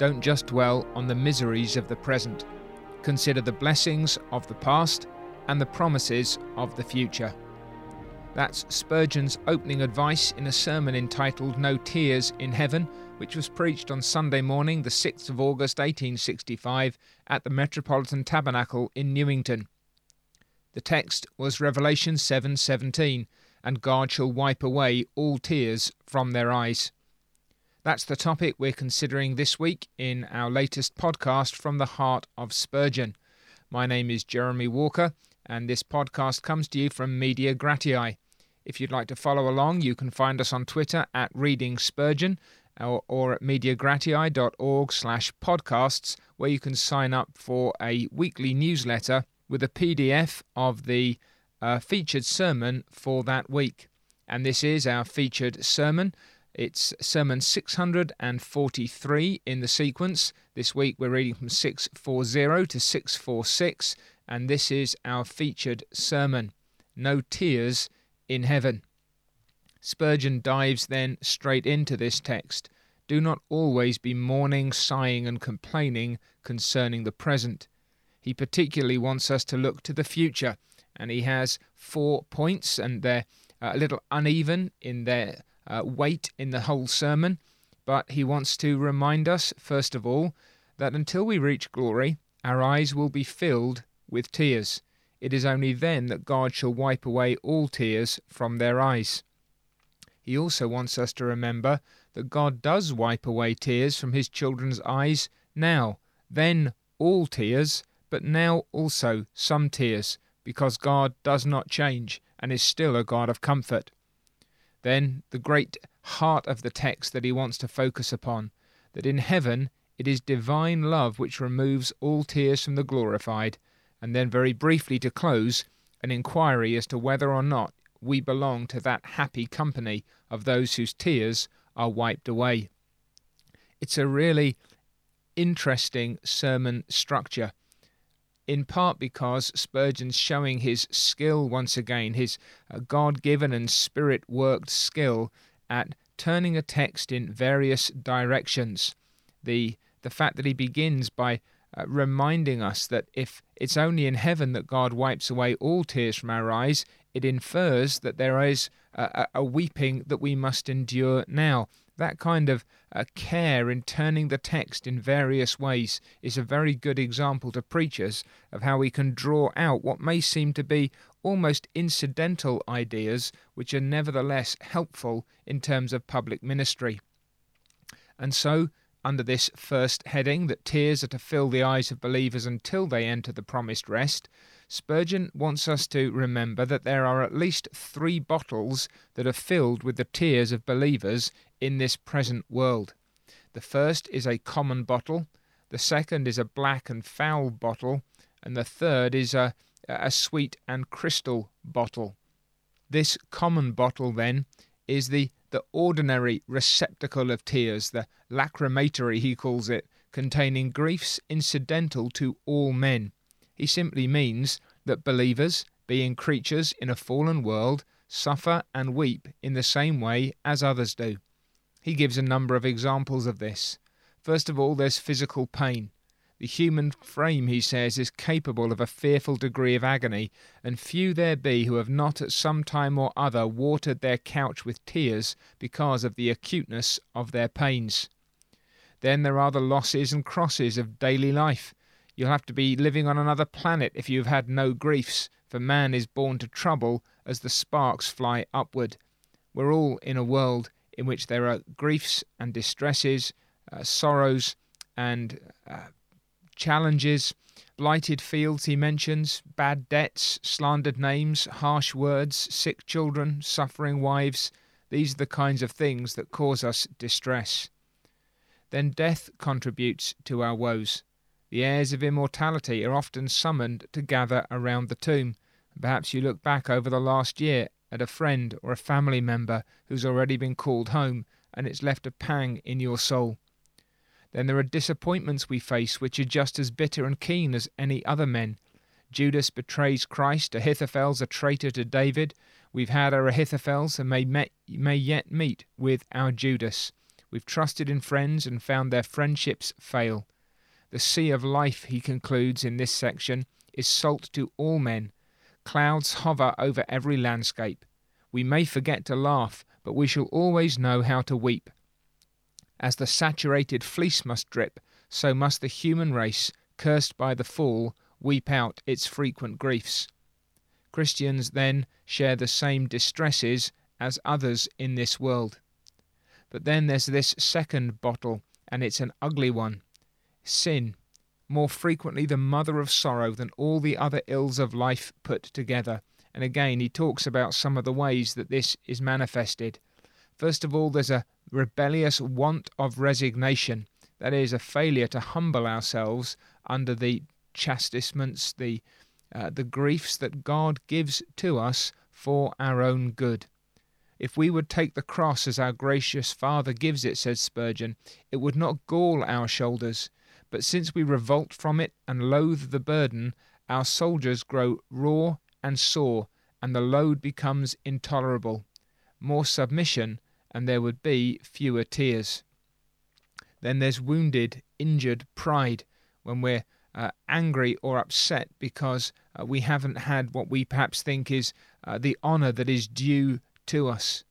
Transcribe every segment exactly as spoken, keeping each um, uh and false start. don't just dwell on the miseries of the present. Consider the blessings of the past and the promises of the future. That's Spurgeon's opening advice in a sermon entitled No Tears in Heaven, which was preached on Sunday morning, the sixth of August eighteen sixty-five, at the Metropolitan Tabernacle in Newington. The text was Revelation seven seventeen, and God shall wipe away all tears from their eyes. That's the topic we're considering this week in our latest podcast, From the Heart of Spurgeon. My name is Jeremy Walker, and this podcast comes to you from Media Gratii. If you'd like to follow along, you can find us on Twitter at Reading Spurgeon or, or at media gratii dot org slash podcasts, where you can sign up for a weekly newsletter with a P D F of the uh, featured sermon for that week. And this is our featured sermon. It's sermon six hundred forty-three in the sequence. This week we're reading from six forty to six forty-six, and this is our featured sermon, No Tears in Heaven. Spurgeon dives then straight into this text. Do not always be mourning, sighing, and complaining concerning the present. He particularly wants us to look to the future, and he has four points, and they're a little uneven in their Uh, weight in the whole sermon, but he wants to remind us, first of all, that until we reach glory, our eyes will be filled with tears. It is only then that God shall wipe away all tears from their eyes. He also wants us to remember that God does wipe away tears from his children's eyes now, then all tears, but now also some tears, because God does not change and is still a God of comfort. Then the great heart of the text that he wants to focus upon, that in heaven it is divine love which removes all tears from the glorified, and then very briefly to close, an inquiry as to whether or not we belong to that happy company of those whose tears are wiped away. It's a really interesting sermon structure, in part because Spurgeon's showing his skill once again, his God-given and Spirit-worked skill at turning a text in various directions. The the fact that he begins by uh, reminding us that if it's only in heaven that God wipes away all tears from our eyes, it infers that there is a, a weeping that we must endure now. That kind of uh, care in turning the text in various ways is a very good example to preachers of how we can draw out what may seem to be almost incidental ideas, which are nevertheless helpful in terms of public ministry. And so, under this first heading, that tears are to fill the eyes of believers until they enter the promised rest, Spurgeon wants us to remember that there are at least three bottles that are filled with the tears of believers in this present world. The first is a common bottle, the second is a black and foul bottle, and the third is a, a sweet and crystal bottle. This common bottle, then, is the, the ordinary receptacle of tears, the lacrimatory, he calls it, containing griefs incidental to all men. He simply means that believers, being creatures in a fallen world, suffer and weep in the same way as others do. He gives a number of examples of this. First of all, there's physical pain. The human frame, he says, is capable of a fearful degree of agony, and few there be who have not at some time or other watered their couch with tears because of the acuteness of their pains. Then there are the losses and crosses of daily life. You'll have to be living on another planet if you've had no griefs, for man is born to trouble as the sparks fly upward. We're all in a world in which there are griefs and distresses, uh, sorrows and uh, challenges, blighted fields he mentions, bad debts, slandered names, harsh words, sick children, suffering wives. These are the kinds of things that cause us distress. Then death contributes to our woes. The heirs of immortality are often summoned to gather around the tomb. Perhaps you look back over the last year at a friend or a family member who's already been called home, and it's left a pang in your soul. Then there are disappointments we face which are just as bitter and keen as any other men. Judas betrays Christ, Ahithophel's a traitor to David. We've had our Ahithophels and may, may yet meet with our Judas. We've trusted in friends and found their friendships fail. The sea of life, he concludes in this section, is salt to all men. Clouds hover over every landscape. We may forget to laugh, but we shall always know how to weep. As the saturated fleece must drip, so must the human race, cursed by the fall, weep out its frequent griefs. Christians, then, share the same distresses as others in this world. But then there's this second bottle, and it's an ugly one. Sin, more frequently the mother of sorrow than all the other ills of life put together. And again, he talks about some of the ways that this is manifested. First of all, there's a rebellious want of resignation. That is, a failure to humble ourselves under the chastisements, the Uh, the griefs that God gives to us for our own good. If we would take the cross as our gracious Father gives it, says Spurgeon, it would not gall our shoulders. But since we revolt from it and loathe the burden, our soldiers grow raw and sore, and the load becomes intolerable. More submission, and there would be fewer tears. Then there's wounded, injured pride, when we're Uh, angry or upset because uh, we haven't had what we perhaps think is uh, the honour that is due to us.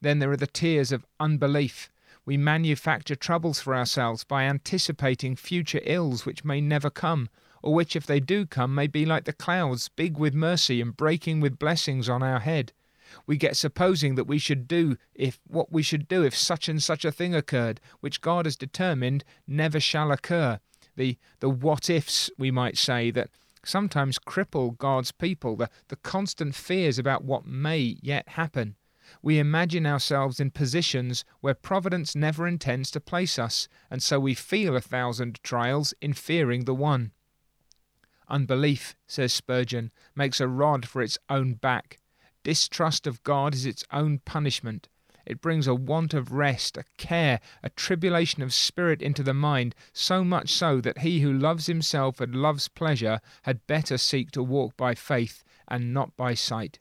Then there are the tears of unbelief. We manufacture troubles for ourselves by anticipating future ills which may never come, or which, if they do come, may be like the clouds, big with mercy and breaking with blessings on our head. We get supposing that we should do if what we should do if such and such a thing occurred, which God has determined never shall occur. The, the what-ifs, we might say, that sometimes cripple God's people, the, the constant fears about what may yet happen. We imagine ourselves in positions where providence never intends to place us, and so we feel a thousand trials in fearing the one. Unbelief, says Spurgeon, makes a rod for its own back. Distrust of God is its own punishment. It brings a want of rest, a care, a tribulation of spirit into the mind, so much so that he who loves himself and loves pleasure had better seek to walk by faith and not by sight.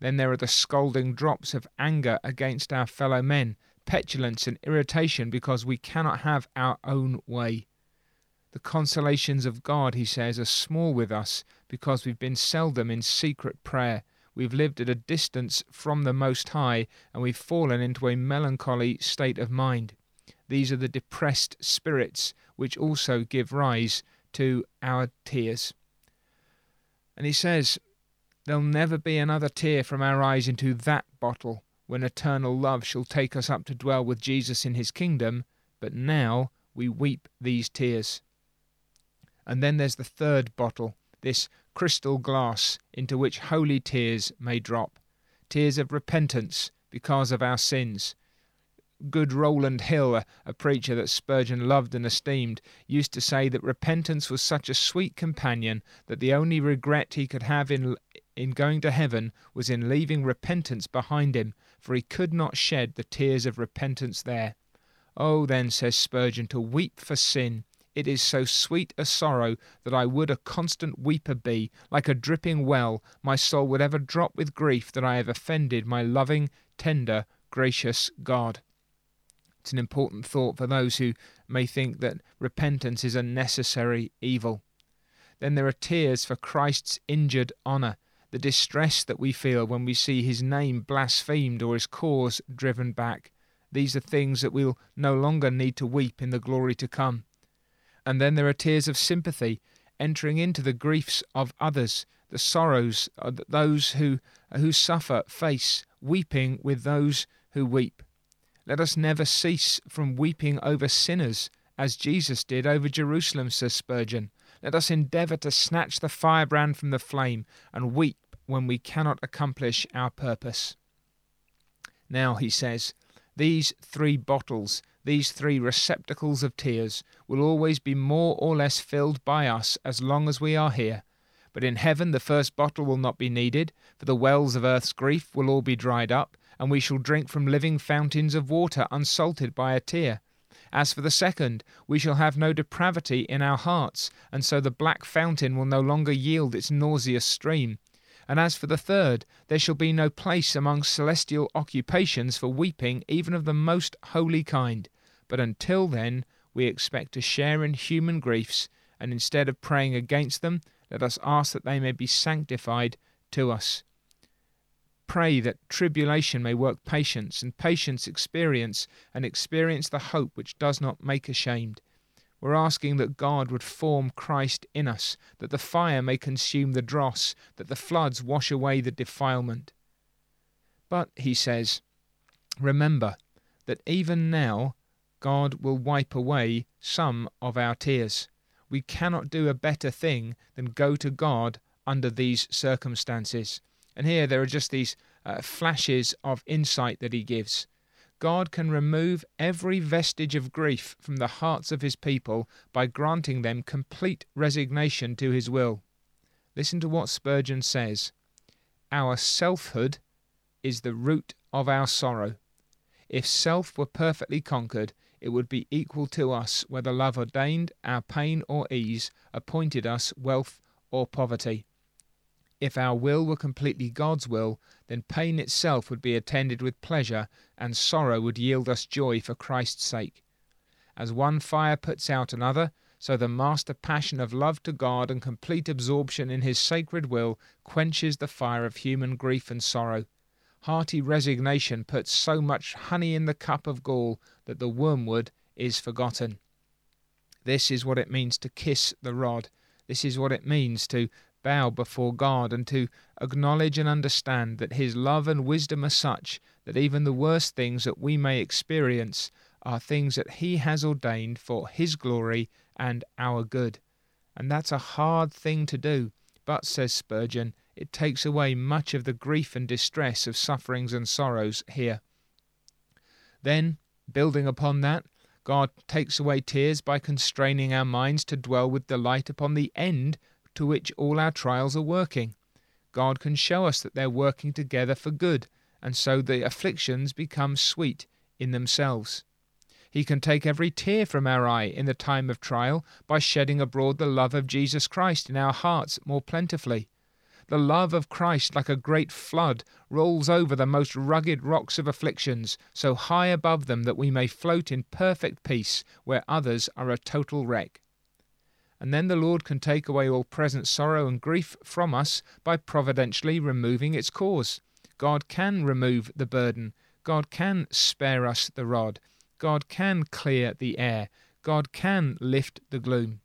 Then there are the scalding drops of anger against our fellow men, petulance and irritation because we cannot have our own way. The consolations of God, he says, are small with us because we've been seldom in secret prayer. We've lived at a distance from the Most High, and we've fallen into a melancholy state of mind. These are the depressed spirits which also give rise to our tears. And he says, there'll never be another tear from our eyes into that bottle when eternal love shall take us up to dwell with Jesus in his kingdom, but now we weep these tears. And then there's the third bottle, this crystal glass into which holy tears may drop, tears of repentance because of our sins. Good Rowland Hill, a, a preacher that Spurgeon loved and esteemed, used to say that repentance was such a sweet companion that the only regret he could have in, in going to heaven was in leaving repentance behind him, for he could not shed the tears of repentance there. Oh, then, says Spurgeon, to weep for sin! It is so sweet a sorrow that I would a constant weeper be, like a dripping well, my soul would ever drop with grief that I have offended my loving, tender, gracious God. It's an important thought for those who may think that repentance is a necessary evil. Then there are tears for Christ's injured honour, the distress that we feel when we see his name blasphemed or his cause driven back. These are things that we'll no longer need to weep in the glory to come. And then there are tears of sympathy, entering into the griefs of others, the sorrows of those who, who suffer face, weeping with those who weep. Let us never cease from weeping over sinners, as Jesus did over Jerusalem, says Spurgeon. Let us endeavour to snatch the firebrand from the flame and weep when we cannot accomplish our purpose. Now, he says, these three bottles, these three receptacles of tears, will always be more or less filled by us as long as we are here. But in heaven the first bottle will not be needed, for the wells of earth's grief will all be dried up, and we shall drink from living fountains of water unsalted by a tear. As for the second, we shall have no depravity in our hearts, and so the black fountain will no longer yield its nauseous stream. And as for the third, there shall be no place among celestial occupations for weeping, even of the most holy kind. But until then, we expect to share in human griefs, and instead of praying against them, let us ask that they may be sanctified to us. Pray that tribulation may work patience, and patience experience, and experience the hope which does not make ashamed. We're asking that God would form Christ in us, that the fire may consume the dross, that the floods wash away the defilement. But, he says, remember that even now God will wipe away some of our tears. We cannot do a better thing than go to God under these circumstances. And here there are just these uh, flashes of insight that he gives. God can remove every vestige of grief from the hearts of his people by granting them complete resignation to his will. Listen to what Spurgeon says. Our selfhood is the root of our sorrow. If self were perfectly conquered, it would be equal to us whether love ordained our pain or ease, appointed us wealth or poverty. If our will were completely God's will, then pain itself would be attended with pleasure, and sorrow would yield us joy for Christ's sake. As one fire puts out another, so the master passion of love to God and complete absorption in his sacred will quenches the fire of human grief and sorrow. Hearty resignation puts so much honey in the cup of gall that the wormwood is forgotten. This is what it means to kiss the rod. This is what it means to bow before God, and to acknowledge and understand that his love and wisdom are such that even the worst things that we may experience are things that he has ordained for his glory and our good. And that's a hard thing to do, but, says Spurgeon, it takes away much of the grief and distress of sufferings and sorrows here. Then, building upon that, God takes away tears by constraining our minds to dwell with delight upon the end to which all our trials are working. God can show us that they're working together for good, and so the afflictions become sweet in themselves. He can take every tear from our eye in the time of trial by shedding abroad the love of Jesus Christ in our hearts more plentifully. The love of Christ, like a great flood, rolls over the most rugged rocks of afflictions, so high above them that we may float in perfect peace where others are a total wreck. And then the Lord can take away all present sorrow and grief from us by providentially removing its cause. God can remove the burden. God can spare us the rod. God can clear the air. God can lift the gloom.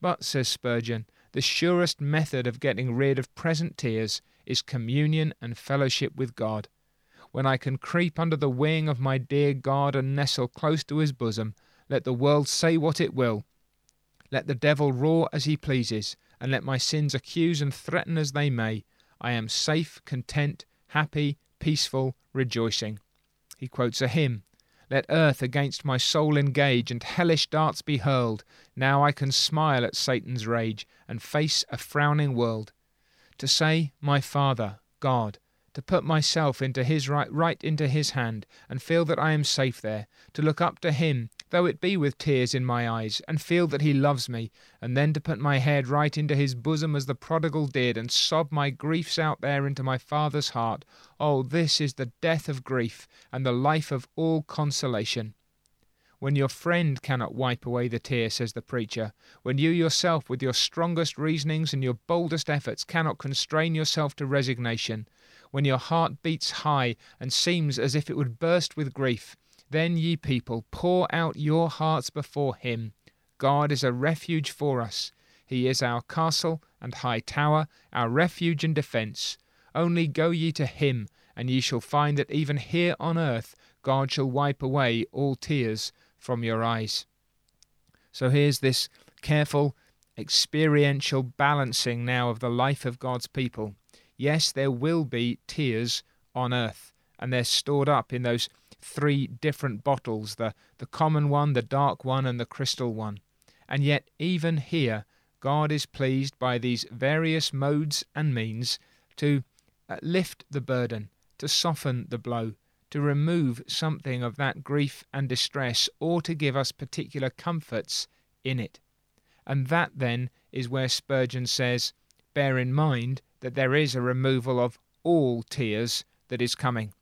But, says Spurgeon, the surest method of getting rid of present tears is communion and fellowship with God. When I can creep under the wing of my dear God and nestle close to his bosom, let the world say what it will, let the devil roar as he pleases, and let my sins accuse and threaten as they may, I am safe, content, happy, peaceful, rejoicing. He quotes a hymn. Let earth against my soul engage, and hellish darts be hurled. Now I can smile at Satan's rage, and face a frowning world. To say, my Father, God, to put myself into his right, right into his hand, and feel that I am safe there, to look up to him, though it be with tears in my eyes, and feel that he loves me, and then to put my head right into his bosom as the prodigal did, and sob my griefs out there into my Father's heart. Oh, this is the death of grief, and the life of all consolation. When your friend cannot wipe away the tear, says the preacher, when you yourself with your strongest reasonings and your boldest efforts cannot constrain yourself to resignation, when your heart beats high and seems as if it would burst with grief, then, ye people, pour out your hearts before him. God is a refuge for us. He is our castle and high tower, our refuge and defence. Only go ye to him, and ye shall find that even here on earth God shall wipe away all tears from your eyes. So here's this careful, experiential balancing now of the life of God's people. Yes, there will be tears on earth, and they're stored up in those three different bottles, the, the common one, the dark one, and the crystal one. And yet even here God is pleased by these various modes and means to lift the burden, to soften the blow, to remove something of that grief and distress, or to give us particular comforts in it. And that then is where Spurgeon says, bear in mind that there is a removal of all tears that is coming.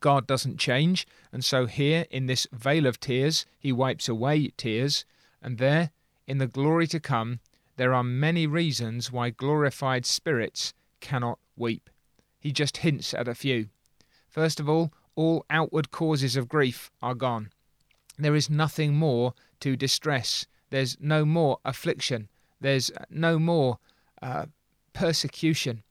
God doesn't change, and so here in this veil of tears, he wipes away tears, and there, in the glory to come, there are many reasons why glorified spirits cannot weep. He just hints at a few. First of all, all outward causes of grief are gone. There is nothing more to distress. There's no more affliction. There's no more uh, persecution.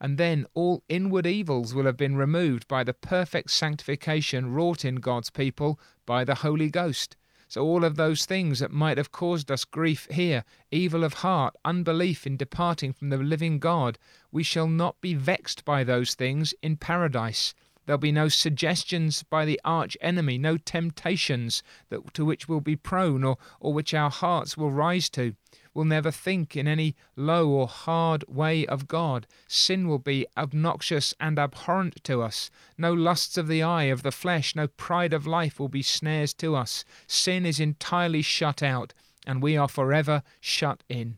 And then all inward evils will have been removed by the perfect sanctification wrought in God's people by the Holy Ghost. So all of those things that might have caused us grief here, evil of heart, unbelief in departing from the living God, we shall not be vexed by those things in paradise. There'll be no suggestions by the arch enemy, no temptations that, to which we'll be prone or, or which our hearts will rise to. We'll never think in any low or hard way of God. Sin will be obnoxious and abhorrent to us. No lusts of the eye, of the flesh, no pride of life will be snares to us. Sin is entirely shut out, and we are forever shut in.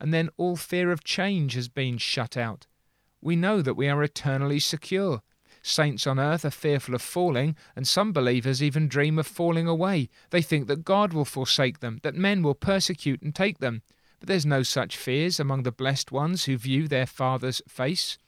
And then all fear of change has been shut out. We know that we are eternally secure. Saints on earth are fearful of falling, and some believers even dream of falling away. They think that God will forsake them, that men will persecute and take them. But there's no such fears among the blessed ones who view their Father's face.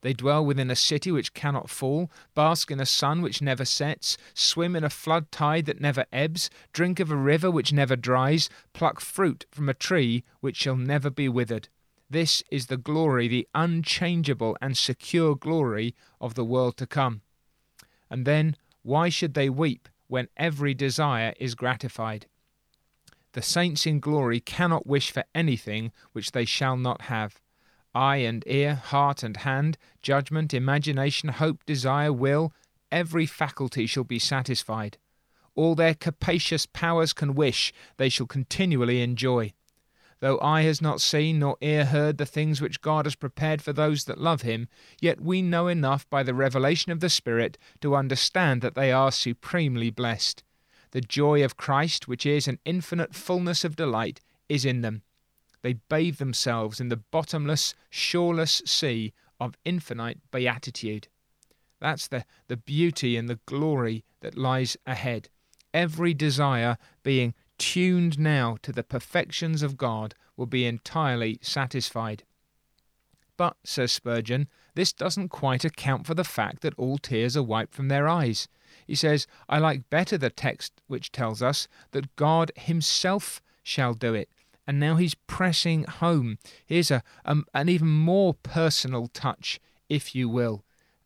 They dwell within a city which cannot fall, bask in a sun which never sets, swim in a flood tide that never ebbs, drink of a river which never dries, pluck fruit from a tree which shall never be withered. This is the glory, the unchangeable and secure glory of the world to come. And then, why should they weep when every desire is gratified? The saints in glory cannot wish for anything which they shall not have. Eye and ear, heart and hand, judgment, imagination, hope, desire, will, every faculty shall be satisfied. All their capacious powers can wish, they shall continually enjoy. Though eye has not seen nor ear heard the things which God has prepared for those that love him, yet we know enough by the revelation of the Spirit to understand that they are supremely blessed. The joy of Christ, which is an infinite fullness of delight, is in them. They bathe themselves in the bottomless, shoreless sea of infinite beatitude. That's the, the beauty and the glory that lies ahead. Every desire being tuned now to the perfections of God, will be entirely satisfied. But, says Spurgeon, this doesn't quite account for the fact that all tears are wiped from their eyes. He says, I like better the text which tells us that God himself shall do it. And now he's pressing home. Here's a, um, an even more personal touch, if you will.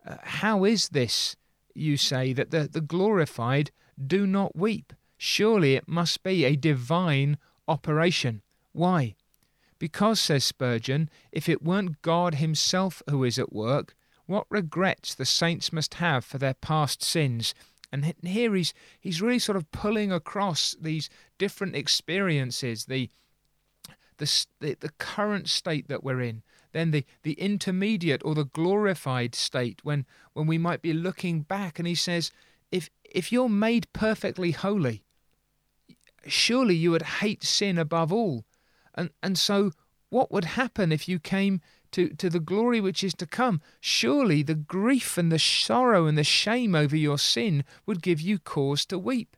Uh, how is this, you say, that the, the glorified do not weep? Surely it must be a divine operation. Why? Because, says Spurgeon, if it weren't God himself who is at work, what regrets the saints must have for their past sins. And here he's, he's really sort of pulling across these different experiences, the, the, the, the current state that we're in, then the, the intermediate or the glorified state when, when we might be looking back. And he says, if, if you're made perfectly holy, surely you would hate sin above all. And and so what would happen if you came to, to the glory which is to come? Surely the grief and the sorrow and the shame over your sin would give you cause to weep.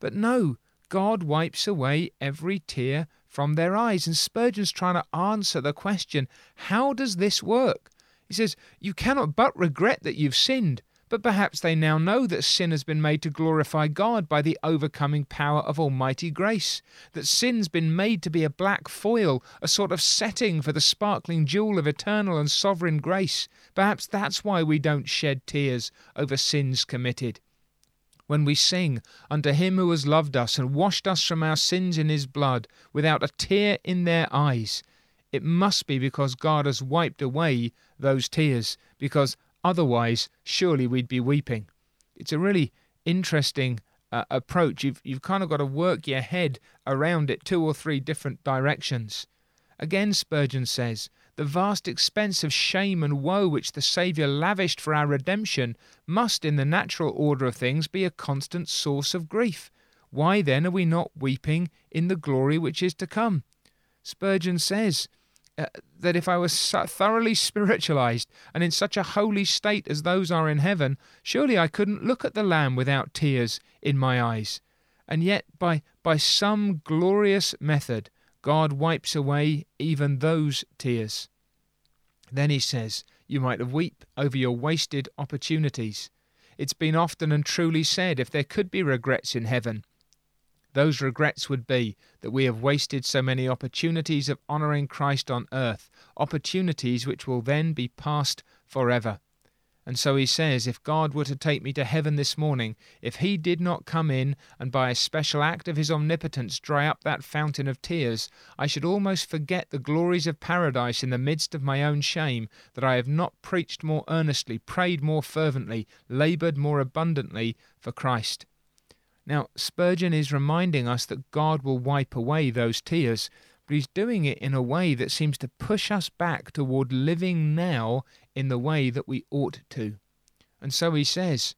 But no, God wipes away every tear from their eyes. And Spurgeon's trying to answer the question, how does this work? He says, you cannot but regret that you've sinned. But perhaps they now know that sin has been made to glorify God by the overcoming power of almighty grace, that sin's been made to be a black foil, a sort of setting for the sparkling jewel of eternal and sovereign grace. Perhaps that's why we don't shed tears over sins committed. When we sing, unto him who has loved us and washed us from our sins in his blood, without a tear in their eyes, it must be because God has wiped away those tears, because otherwise, surely we'd be weeping. It's a really interesting uh, approach. You've, you've kind of got to work your head around it two or three different directions. Again, Spurgeon says, the vast expense of shame and woe which the Saviour lavished for our redemption must, in the natural order of things, be a constant source of grief. Why then are we not weeping in the glory which is to come? Spurgeon says, uh, that if I was so thoroughly spiritualized and in such a holy state as those are in heaven, surely I couldn't look at the Lamb without tears in my eyes. And yet, by, by some glorious method, God wipes away even those tears. Then he says, you might weep over your wasted opportunities. It's been often and truly said, if there could be regrets in heaven, those regrets would be that we have wasted so many opportunities of honouring Christ on earth, opportunities which will then be passed forever. And so he says, if God were to take me to heaven this morning, if he did not come in and by a special act of his omnipotence dry up that fountain of tears, I should almost forget the glories of paradise in the midst of my own shame, that I have not preached more earnestly, prayed more fervently, laboured more abundantly for Christ. Now, Spurgeon is reminding us that God will wipe away those tears, but he's doing it in a way that seems to push us back toward living now in the way that we ought to. And so he says,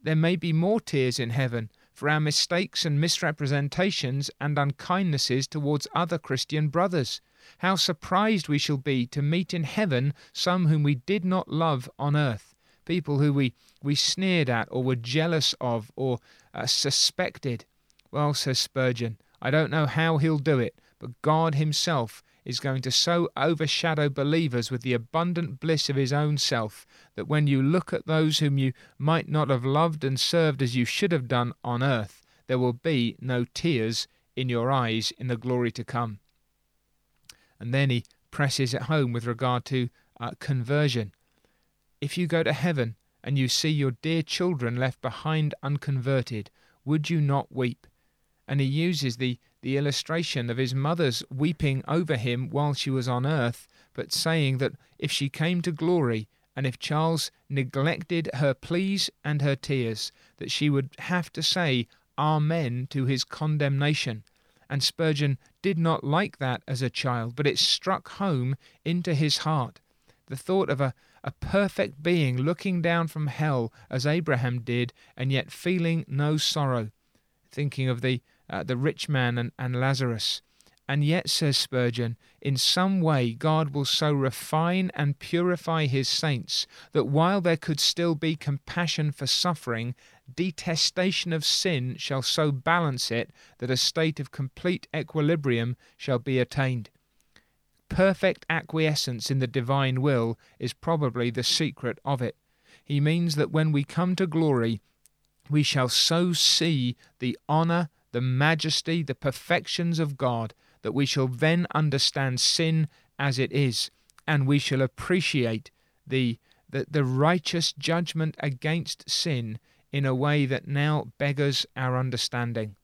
there may be more tears in heaven for our mistakes and misrepresentations and unkindnesses towards other Christian brothers. How surprised we shall be to meet in heaven some whom we did not love on earth, people who we, we sneered at or were jealous of or uh, suspected. Well, says Spurgeon, I don't know how he'll do it, but God himself is going to so overshadow believers with the abundant bliss of his own self that when you look at those whom you might not have loved and served as you should have done on earth, there will be no tears in your eyes in the glory to come. And then he presses it home with regard to uh, conversion. If you go to heaven and you see your dear children left behind unconverted, would you not weep? And he uses the, the illustration of his mother's weeping over him while she was on earth, but saying that if she came to glory, and if Charles neglected her pleas and her tears, that she would have to say Amen to his condemnation. And Spurgeon did not like that as a child, but it struck home into his heart. The thought of a, a perfect being looking down from hell as Abraham did, and yet feeling no sorrow. Thinking of the Uh, the rich man and, and Lazarus. And yet, says Spurgeon, in some way God will so refine and purify his saints that while there could still be compassion for suffering, detestation of sin shall so balance it that a state of complete equilibrium shall be attained. Perfect acquiescence in the divine will is probably the secret of it. He means that when we come to glory, we shall so see the honour, the majesty, the perfections of God, that we shall then understand sin as it is, and we shall appreciate the, the, the righteous judgment against sin in a way that now beggars our understanding.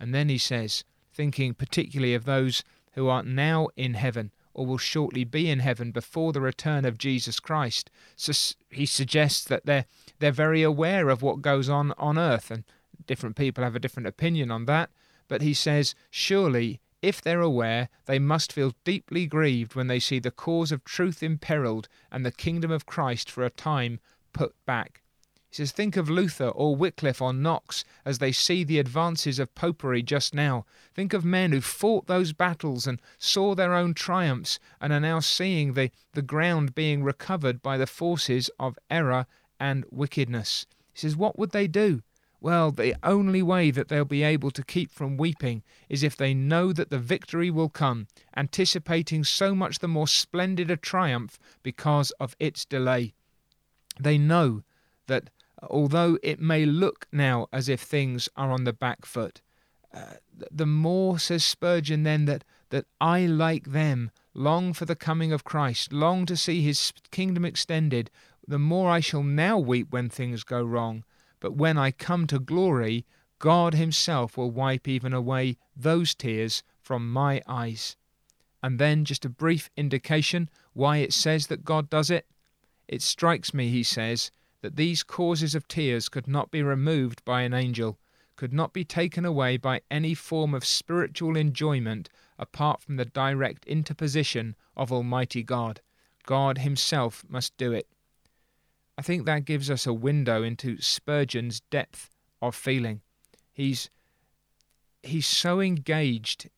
And then he says, thinking particularly of those who are now in heaven, or will shortly be in heaven before the return of Jesus Christ, so he suggests that they're, they're very aware of what goes on on earth, and different people have a different opinion on that, but he says, surely, if they're aware, they must feel deeply grieved when they see the cause of truth imperilled and the kingdom of Christ for a time put back. He says, think of Luther or Wycliffe or Knox as they see the advances of popery just now. Think of men who fought those battles and saw their own triumphs and are now seeing the, the ground being recovered by the forces of error and wickedness. He says, what would they do? Well, the only way that they'll be able to keep from weeping is if they know that the victory will come, anticipating so much the more splendid a triumph because of its delay. They know that although it may look now as if things are on the back foot, uh, the more, says Spurgeon then, that, that I, like them, long for the coming of Christ, long to see his kingdom extended, the more I shall now weep when things go wrong. But when I come to glory, God himself will wipe even away those tears from my eyes. And then just a brief indication why it says that God does it. It strikes me, he says, that these causes of tears could not be removed by an angel, could not be taken away by any form of spiritual enjoyment apart from the direct interposition of Almighty God. God himself must do it. I think that gives us a window into Spurgeon's depth of feeling. He's he's so engaged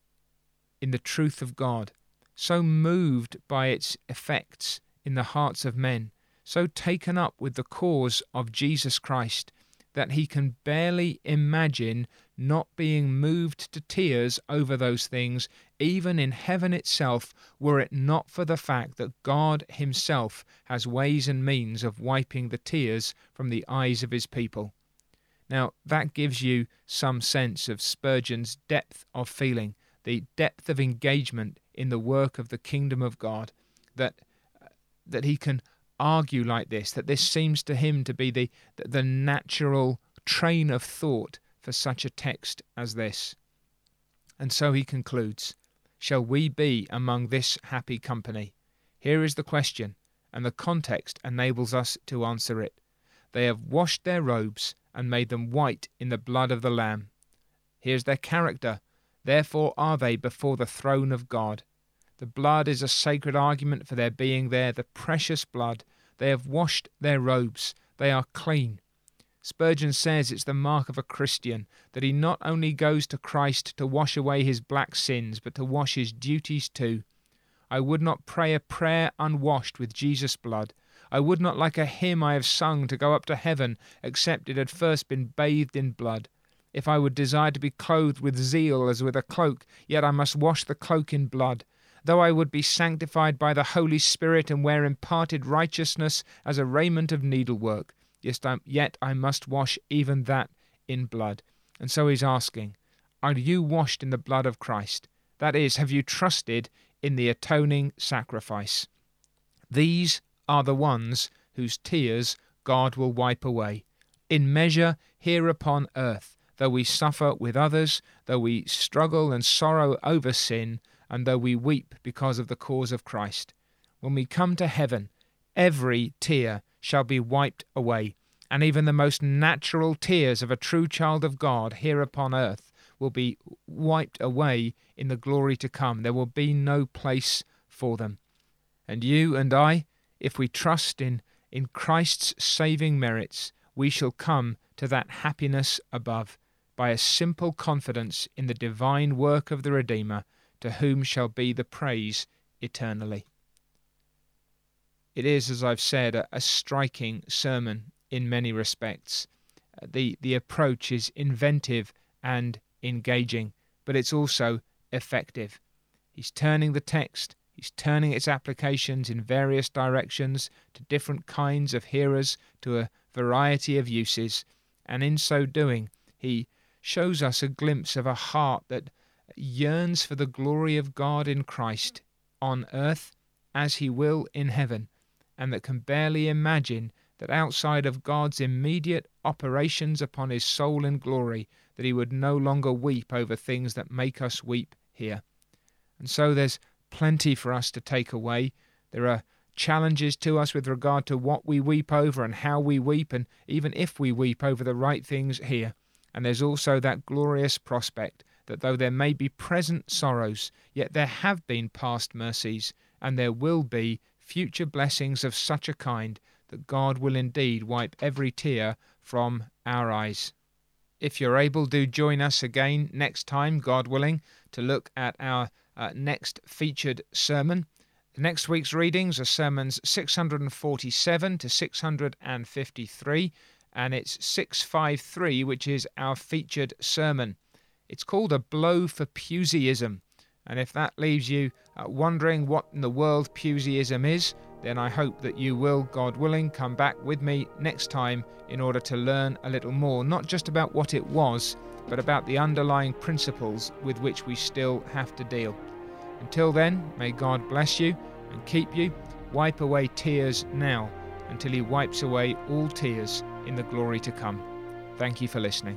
in the truth of God. so moved by its effects in the hearts of men, so taken up with the cause of Jesus Christ, that he can barely imagine not being moved to tears over those things, even in heaven itself, were it not for the fact that God himself has ways and means of wiping the tears from the eyes of his people. Now, that gives you some sense of Spurgeon's depth of feeling, the depth of engagement in the work of the kingdom of God, that that he can argue like this, that this seems to him to be the the natural train of thought for such a text as this. And so he concludes, "Shall we be among this happy company?" Here is the question, and the context enables us to answer it. They have washed their robes and made them white in the blood of the Lamb. Here's their character. Therefore are they before the throne of God. The blood is a sacred argument for their being there, the precious blood. They have washed their robes. They are clean. Spurgeon says it's the mark of a Christian that he not only goes to Christ to wash away his black sins, but to wash his duties too. I would not pray a prayer unwashed with Jesus' blood. I would not like a hymn I have sung to go up to heaven, except it had first been bathed in blood. If I would desire to be clothed with zeal as with a cloak, yet I must wash the cloak in blood. Though I would be sanctified by the Holy Spirit and wear imparted righteousness as a raiment of needlework, yet I must wash even that in blood. And so he's asking, are you washed in the blood of Christ? That is, have you trusted in the atoning sacrifice? These are the ones whose tears God will wipe away. In measure here upon earth, though we suffer with others, though we struggle and sorrow over sin, and though we weep because of the cause of Christ, when we come to heaven, every tear shall be wiped away, and even the most natural tears of a true child of God here upon earth will be wiped away in the glory to come. There will be no place for them. And you and I, if we trust in, in Christ's saving merits, we shall come to that happiness above by a simple confidence in the divine work of the Redeemer, to whom shall be the praise eternally. It is, as I've said, a, a striking sermon in many respects. The, the approach is inventive and engaging, but it's also effective. He's turning the text He's turning its applications in various directions to different kinds of hearers, to a variety of uses, and in so doing he shows us a glimpse of a heart that yearns for the glory of God in Christ on earth as he will in heaven, and that can barely imagine that outside of God's immediate operations upon his soul in glory, that he would no longer weep over things that make us weep here. And so there's plenty for us to take away. There are challenges to us with regard to what we weep over and how we weep, and even if we weep over the right things here. And there's also that glorious prospect that though there may be present sorrows, yet there have been past mercies, and there will be future blessings of such a kind that God will indeed wipe every tear from our eyes. If you're able, do join us again next time, God willing, to look at our Uh, next featured sermon. Next week's readings are sermons six hundred forty-seven to six hundred fifty-three, and it's six fifty-three, which is our featured sermon. It's called A Blow for Puseyism, and if that leaves you uh, wondering what in the world Puseyism is, then I hope that you will, God willing, come back with me next time in order to learn a little more, not just about what it was, but about the underlying principles with which we still have to deal. Until then, may God bless you and keep you. Wipe away tears now until he wipes away all tears in the glory to come. Thank you for listening.